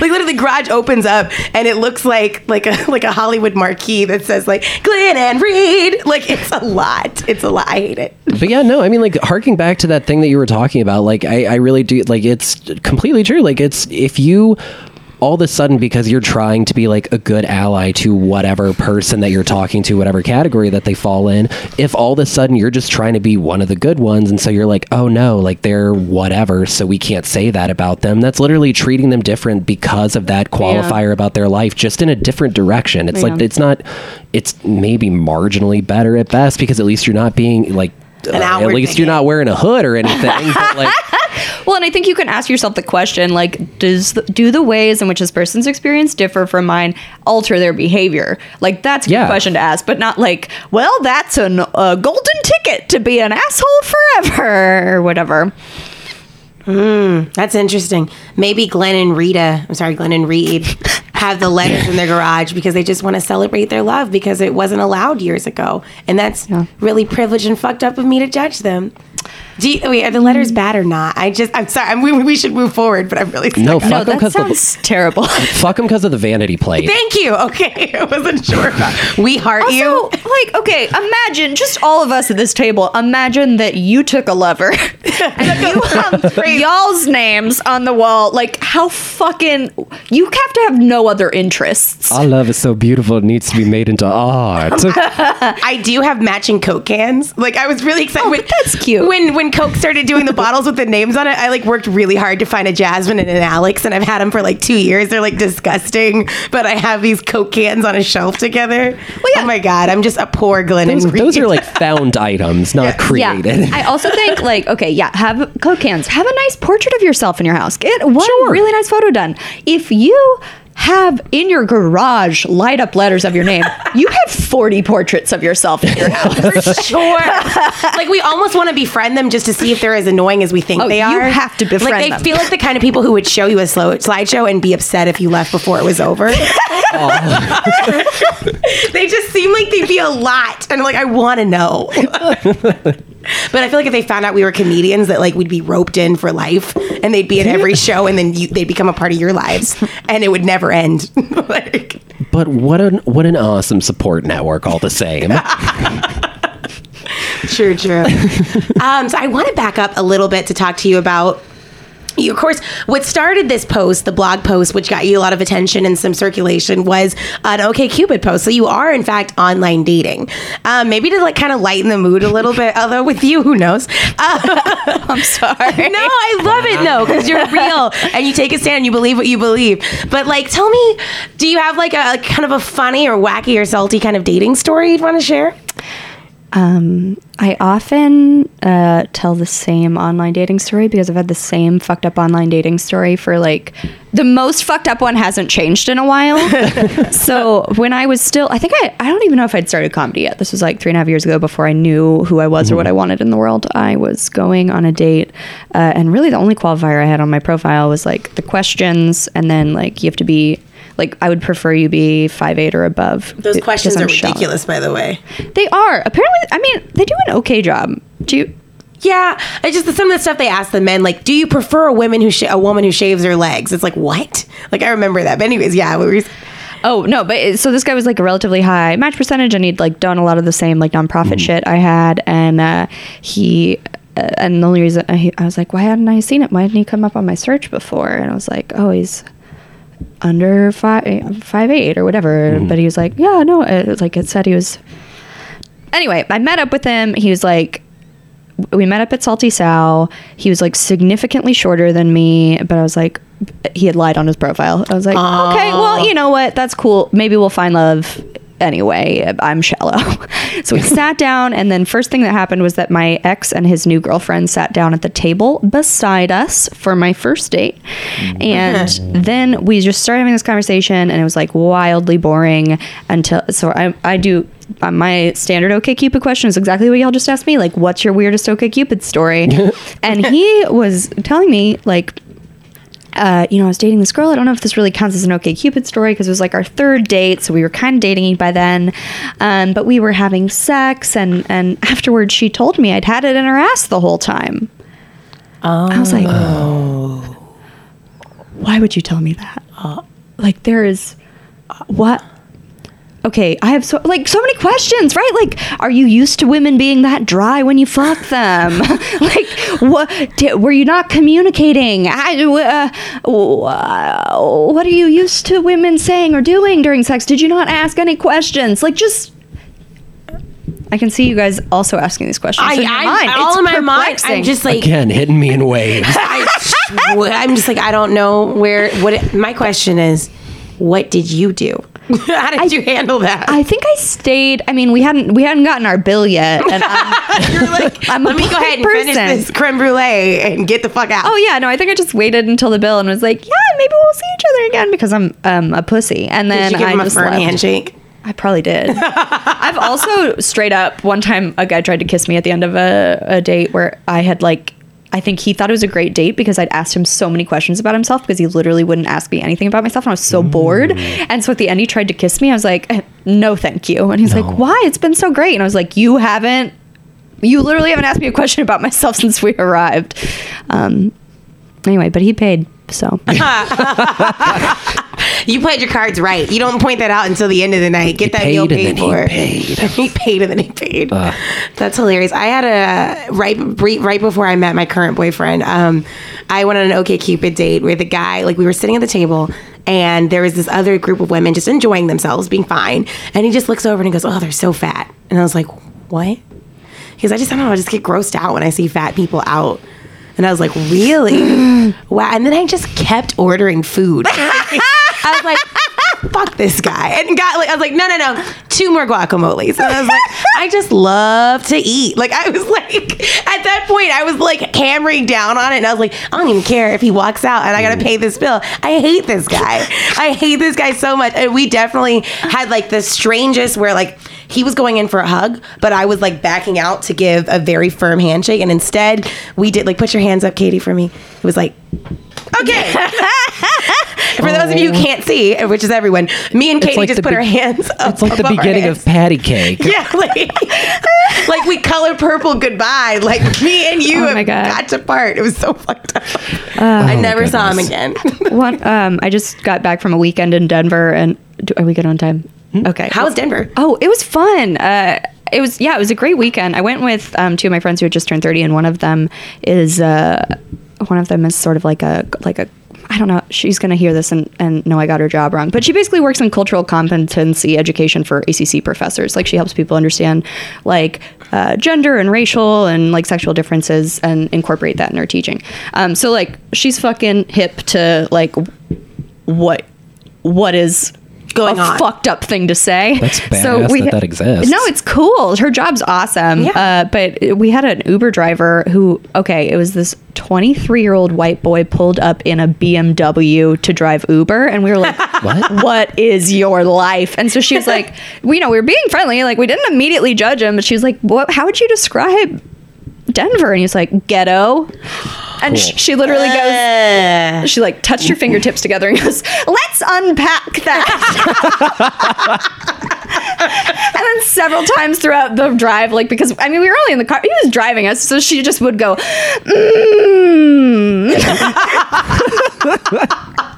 Like literally, the garage opens up and it looks like like a like a Hollywood marquee that says like Glenn and Reed. Like it's a lot. It's a lot. I hate it. But yeah, no, I mean, like harking back to that thing that you were talking about, like I, I really do, like it's completely true. Like it's if you all of a sudden, because you're trying to be like a good ally to whatever person that you're talking to, whatever category that they fall in, if all of a sudden you're just trying to be one of the good ones, and so you're like, oh no, like they're whatever, so we can't say that about them, that's literally treating them different because of that qualifier yeah. about their life, just in a different direction. It's yeah. like, it's not, it's maybe marginally better at best, because at least you're not being like, uh, at least thing. You're not wearing a hood or anything, but like, well, and I think you can ask yourself the question, like, does the, do the ways in which this person's experience differ from mine alter their behavior? Like, that's a yeah. good question to ask, but not like, well, that's an, a golden ticket to be an asshole forever or whatever. Mm, that's interesting. Maybe Glenn and Rita, I'm sorry, Glenn and Reed have the letters in their garage because they just want to celebrate their love because it wasn't allowed years ago. And that's yeah. really privileged and fucked up of me to judge them. Do you, wait, are the letters bad or not? I just, I'm sorry. I'm, we, we should move forward, but I'm really stuck. No, fuck them no, because of the, terrible. Fuck them because of the vanity plate. Thank you. Okay, I wasn't sure. We heart also, you. Also, like, okay, imagine just all of us at this table. Imagine that you took a lover and you have y'all's names on the wall. Like, how fucking? You have to have no other interests. Our love is so beautiful; it needs to be made into art. I do have matching Coke cans. Like, I was really excited. Oh, when, that's cute. When when Coke started doing the bottles with the names on it, I like worked really hard to find a Jasmine and an Alex, and I've had them for like two years. They're like disgusting, but I have these Coke cans on a shelf together. Well, yeah. Oh my god, I'm just a poor Glenn those, and Reed. Those are like found items, not yeah. created. Yeah. I also think like okay, yeah, have Coke cans. Have a nice portrait of yourself in your house. Get one sure. really nice photo done. If you have in your garage light up letters of your name, you have forty portraits of yourself in your house. For sure. Like we almost want to befriend them just to see if they're as annoying as we think oh, they are. You have to befriend like, they them. They feel like the kind of people who would show you a slow slideshow and be upset if you left before it was over. Oh. They just seem like they'd be a lot, and like I want to know. But I feel like if they found out we were comedians, that like we'd be roped in for life, and they'd be at every show, and then you, they'd become a part of your lives, and it would never end. Like, but what an what an awesome support network, all the same. True, true. Um, so I want to back up a little bit to talk to you about. You, of course, what started this post, the blog post, which got you a lot of attention and some circulation, was an OKCupid post. So you are, in fact, online dating. Um, maybe to like kind of lighten the mood a little bit. Although with you, who knows? Uh, I'm sorry. No, I love it though, because you're real and you take a stand. And you believe what you believe. But like, tell me, do you have like a, a kind of a funny or wacky or salty kind of dating story you'd want to share? Um, I often uh, tell the same online dating story because I've had the same fucked up online dating story for like the most fucked up one hasn't changed in a while. So when I was still, I think I, I don't even know if I'd started comedy yet. This was like three and a half years ago before I knew who I was mm-hmm. or what I wanted in the world. I was going on a date uh, and really the only qualifier I had on my profile was like the questions, and then like you have to be like, I would prefer you be five eight or above. Those questions are ridiculous, shallow. By the way. They are. Apparently, I mean, they do an okay job. Do you? Yeah. I just, some of the stuff they ask the men, like, do you prefer a woman who sh- a woman who shaves her legs? It's like, what? Like, I remember that. But anyways, yeah. We were, oh, no. But it, so this guy was like a relatively high match percentage, and he'd like done a lot of the same like nonprofit mm. shit I had. And uh, he... Uh, and the only reason I, I was like, why hadn't I seen it? Why didn't he come up on my search before? And I was like, oh, he's... under five five eight or whatever mm. but he was like yeah no it was like it said he was anyway I met up with him. He was like, we met up at Salty Sow. He was like significantly shorter than me, but I was like, he had lied on his profile. I was like, aww. Okay, well, you know what? That's cool. Maybe we'll find love anyway. I'm shallow. So we sat down, and then first thing that happened was that my ex and his new girlfriend sat down at the table beside us for my first date. And then we just started having this conversation, and it was like wildly boring until, so I, I do... Um, my standard OKCupid question is exactly what y'all just asked me, like, what's your weirdest OKCupid story? And he was telling me, like, uh, you know, I was dating this girl. I don't know if this really counts as an OKCupid story because it was like our third date, so we were kind of dating by then. Um, but we were having sex, and and afterwards she told me I'd had it in her ass the whole time. Oh. I was like, oh. Why would you tell me that? Uh, like, there is uh, what? Okay, I have so like so many questions, right? Like, are you used to women being that dry when you fuck them? Like, what did, were you not communicating? I, uh, what are you used to women saying or doing during sex? Did you not ask any questions? Like, just. I can see you guys also asking these questions. I, in your I, mind. I all it's in my mind. I'm just like, again, hitting me in waves. I sw- I'm just like, I don't know where. What it, my question is, what did you do? How did I, you handle that? I think I stayed. I mean, we hadn't we hadn't gotten our bill yet. And I'm, You're like, I'm let a me go ahead and person. finish this creme brulee and get the fuck out. Oh yeah, no, I think I just waited until the bill and was like, yeah, maybe we'll see each other again because I'm um, a pussy. And then did you give I him just a firm handshake? I probably did. I've also straight up one time a guy tried to kiss me at the end of a, a date where I had like. I think he thought it was a great date because I'd asked him so many questions about himself because he literally wouldn't ask me anything about myself. And I was so mm. bored. And so at the end, he tried to kiss me. I was like, no, thank you. And he's no. like, why? It's been so great. And I was like, you haven't, you literally haven't asked me a question about myself since we arrived. Um, anyway, but he paid. So you played your cards right. You don't point that out until the end of the night. Get he that paid meal paid and then for. He paid. he paid and then he paid. Uh, That's hilarious. I had a right right before I met my current boyfriend. Um, I went on an OKCupid date where the guy, like, we were sitting at the table. And there was this other group of women just enjoying themselves, being fine. And he just looks over and he goes, "Oh, they're so fat." And I was like, "What?" He goes, "I just I don't know. I just get grossed out when I see fat people out." And I was like, "Really? Wow!" And then I just kept ordering food. I was like, "Fuck this guy!" And got like, I was like, "No, no, no! Two more guacamoles." And I was like, "I just love to eat." Like, I was like, at that point, I was like hammering down on it, and I was like, "I don't even care if he walks out, and I gotta pay this bill." I hate this guy. I hate this guy so much. And we definitely had like the strangest, where like. He was going in for a hug, but I was like backing out to give a very firm handshake. And instead, we did like, put your hands up, Katie, for me. It was like, okay. For those of you who can't see, which is everyone, me and Katie like just put be- our hands up. It's like the beginning of patty cake. Yeah. Like, like we color purple goodbye. Like me and you oh have got to part. It was so fucked up. Uh, I never oh saw him again. One, um, I just got back from a weekend in Denver. And do, are we good on time? Okay. How was Denver? Oh, it was fun. Uh, it was, yeah, it was a great weekend. I went with um, two of my friends who had just turned thirty, and one of them is, uh, one of them is sort of like a, like a, I don't know, she's going to hear this and, and no, I got her job wrong, but she basically works in cultural competency education for A C C professors. Like, she helps people understand like uh, gender and racial and like sexual differences and incorporate that in her teaching. Um, so like, she's fucking hip to like what, what is going a on. Fucked up thing to say. That's badass so we, that that exists. No, it's cool. Her job's awesome. Yeah. Uh, but we had an Uber driver who, okay, it was this twenty-three-year-old white boy pulled up in a B M W to drive Uber. And we were like, what? What is your life? And so she was like, we, you know, we were being friendly. Like, we didn't immediately judge him. But she was like, what, how would you describe Denver? And he was like, ghetto. And cool. she literally goes, she like touched her fingertips together and goes, let's unpack that. And then several times throughout the drive, like, because, I mean, we were only in the car, he was driving us, so she just would go, mmm.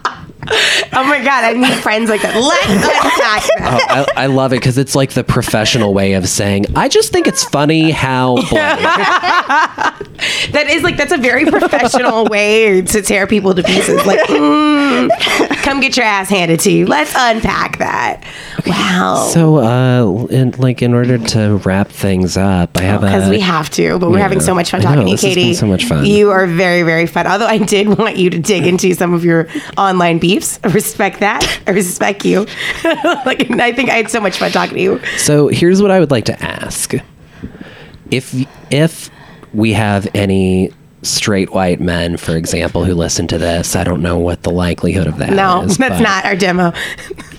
Oh my God, I need friends like that. Let's unpack that. Oh, I, I love it because it's like the professional way of saying, I just think it's funny how That is like, that's a very professional way to tear people to pieces. Like, mm. Come get your ass handed to you. Let's unpack that. Okay. Wow. So, uh, in, like, in order to wrap things up, I have oh, a... Because we have to, but we're yeah. having so much fun talking know, to you, Katie. So much fun. You are very, very fun. Although I did want you to dig into some of your online beefs. I respect that. I respect you. Like, I think I had so much fun talking to you. So, here's what I would like to ask. If if we have any straight white men, for example, who listen to this, I don't know what the likelihood of that no, is. No, that's but, not our demo.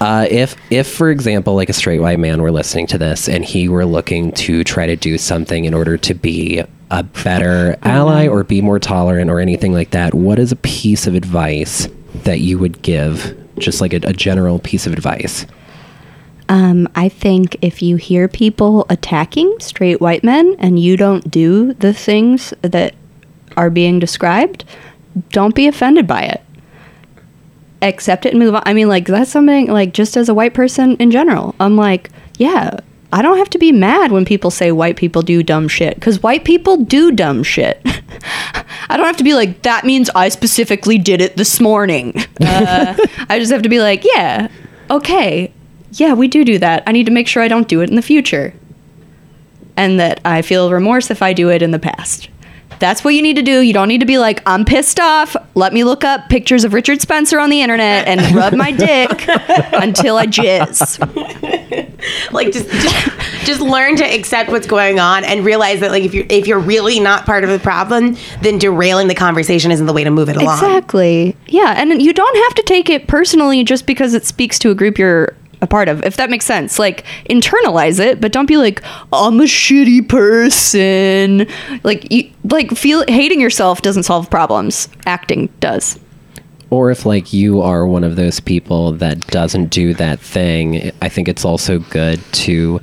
uh, if, if, for example, like a straight white man were listening to this and he were looking to try to do something in order to be a better mm-hmm. ally or be more tolerant or anything like that, what is a piece of advice that you would give, just like a, a general piece of advice? Um, I think if you hear people attacking straight white men and you don't do the things that are being described, don't be offended by it. Accept it and move on. I mean, like, that's something, like, just as a white person in general, I'm like, yeah, I don't have to be mad when people say white people do dumb shit, because white people do dumb shit. I don't have to be like, that means I specifically did it this morning. Uh, I just have to be like, yeah, okay. Yeah, we do do that. I need to make sure I don't do it in the future. And that I feel remorse if I do it in the past. That's what you need to do. You don't need to be like, I'm pissed off. Let me look up pictures of Richard Spencer on the internet and rub my dick until I jizz. Like, just, just just learn to accept what's going on and realize that, like, if you're, if you're really not part of the problem, then derailing the conversation isn't the way to move it along. Exactly. Yeah, and you don't have to take it personally just because it speaks to a group you're a part of, if that makes sense. Like, internalize it, but don't be like, I'm a shitty person. Like, you, like, feel hating yourself doesn't solve problems. Acting does. Or if, like, you are one of those people that doesn't do that thing, I think it's also good to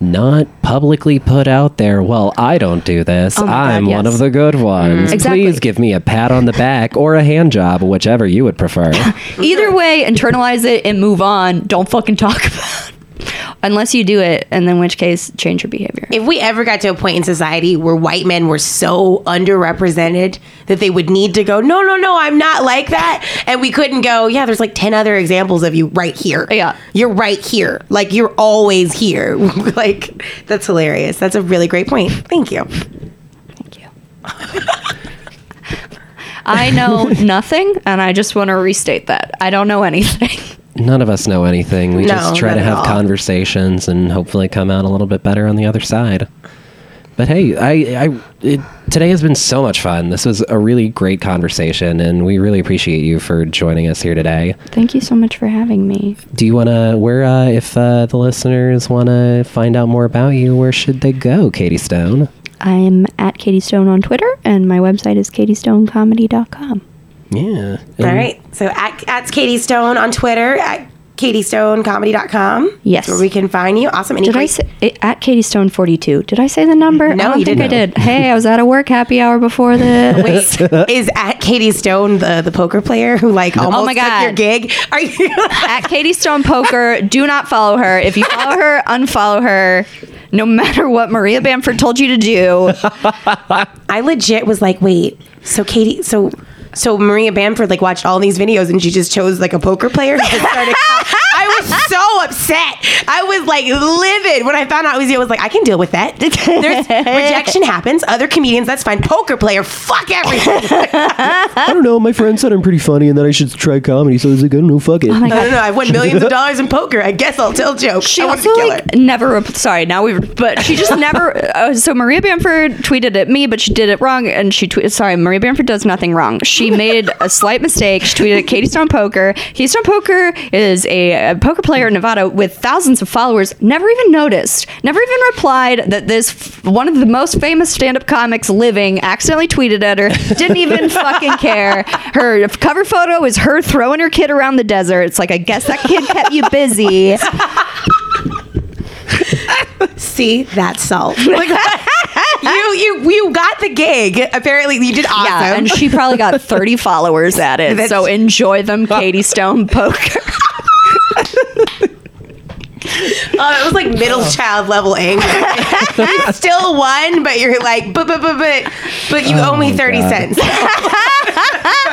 not publicly put out there, well, I don't do this. Oh my I'm God, yes. one of the good ones. Mm, exactly. Please give me a pat on the back or a hand job, whichever you would prefer. Either way, internalize it and move on. Don't fucking talk about it. Unless you do it, and in which case, change your behavior. If we ever got to a point in society where white men were so underrepresented that they would need to go, no, no, no, I'm not like that, and we couldn't go, yeah, there's like ten other examples of you right here. Yeah. You're right here. Like, you're always here. Like, that's hilarious. That's a really great point. Thank you. Thank you. I know nothing, and I just want to restate that. I don't know anything. None of us know anything. We no, just try to have conversations and hopefully come out a little bit better on the other side. But hey, I, I it, today has been so much fun. This was a really great conversation, and we really appreciate you for joining us here today. Thank you so much for having me. Do you want to, where, uh, if uh, the listeners want to find out more about you, where should they go, Katie Stone? I'm at Katie Stone on Twitter, and my website is katie stone comedy dot com. Yeah. All right. So at, at Katie Stone on Twitter, at katie stone comedy dot com. Yes. That's where we can find you. Awesome. Any did great- I say, it, at Katie Stone forty-two. Did I say the number? No, I don't you think didn't. I did. Hey, I was out of work happy hour before this. Wait, is at Katie Stone the, the poker player who like almost oh my God. took your gig? Are you at Katie Stone Poker? Do not follow her. If you follow her, unfollow her. No matter what Maria Bamford told you to do. I legit was like, wait, so Katie, so... So Maria Bamford like watched all these videos and she just chose like a poker player. And started I was so upset. I was like livid when I found out it was you. I was like, I can deal with that. There's, rejection happens. Other comedians, that's fine. Poker player, fuck everything. I don't know. My friend said I'm pretty funny and that I should try comedy. So I was like, I don't know, fuck it. Oh I don't know. I've won millions of dollars in poker. I guess I'll tell jokes. She I also a killer. Like, never. Re- sorry, now we. But she just never. Uh, so Maria Bamford tweeted at me, but she did it wrong. And she tweeted. Sorry, Maria Bamford does nothing wrong. She She made a slight mistake. She tweeted at Katie Stone Poker. Katie Stone Poker is a, a poker player in Nevada with thousands of followers. Never even noticed. Never even replied that this f- one of the most famous stand-up comics living accidentally tweeted at her. Didn't even fucking care. Her cover photo is her throwing her kid around the desert. It's like, I guess that kid kept you busy. See, that's salt. Like, you you you got the gig. Apparently, you did awesome. Yeah, and she probably got thirty followers at it. That's so enjoy them, Katie Stone Poker. Oh, it was like middle child level anger. You still won, but you're like, but but but but but you oh owe me thirty God. cents.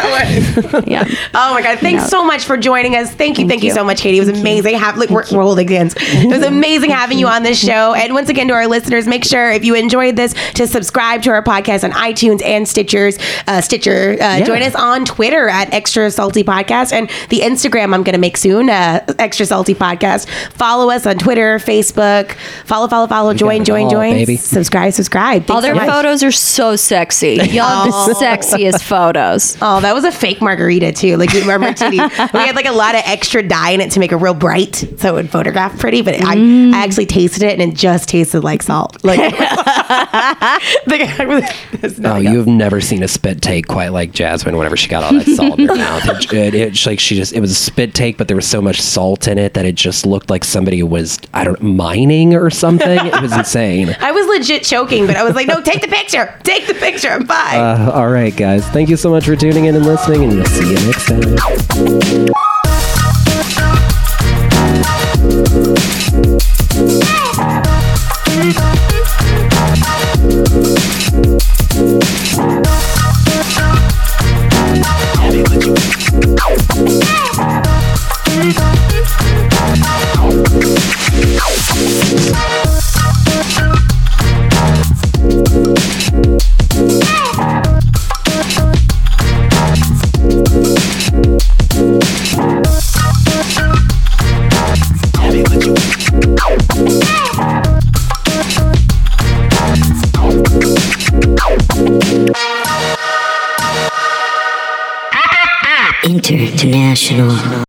God. Yeah. Oh my God. Thanks no. so much for joining us. Thank you. Thank, thank you. you so much, Katie. It was thank amazing. Have, look, we're, we're holding hands. It was amazing having you on this show. And once again, to our listeners, make sure if you enjoyed this to subscribe to our podcast on iTunes and Stitchers, uh, Stitcher. Uh, yeah. Join us on Twitter at Extra Salty Podcast and the Instagram I'm going to make soon, uh, Extra Salty Podcast. Follow us on Twitter, Facebook. Follow, follow, follow. We join, join, all, join. Baby. Subscribe, subscribe. Thanks all their so photos are so sexy. Y'all have the sexiest photos. Oh, that was a fake margarita too. Like you remember, T V. We had like a lot of extra dye in it to make it real bright, so it would photograph pretty. But mm. I, I actually tasted it, and it just tasted like salt. Like, like oh, you have never seen a spit take quite like Jasmine. Whenever she got all that salt in her mouth, it, it, it like she just it was a spit take, but there was so much salt in it that it just looked like somebody was I don't mining or something. It was insane. I was legit choking, but I was like, no, take the picture, take the picture. I'm fine. Uh, all right, guys, thank you so much for tuning in and listening, and we'll see you next time. International.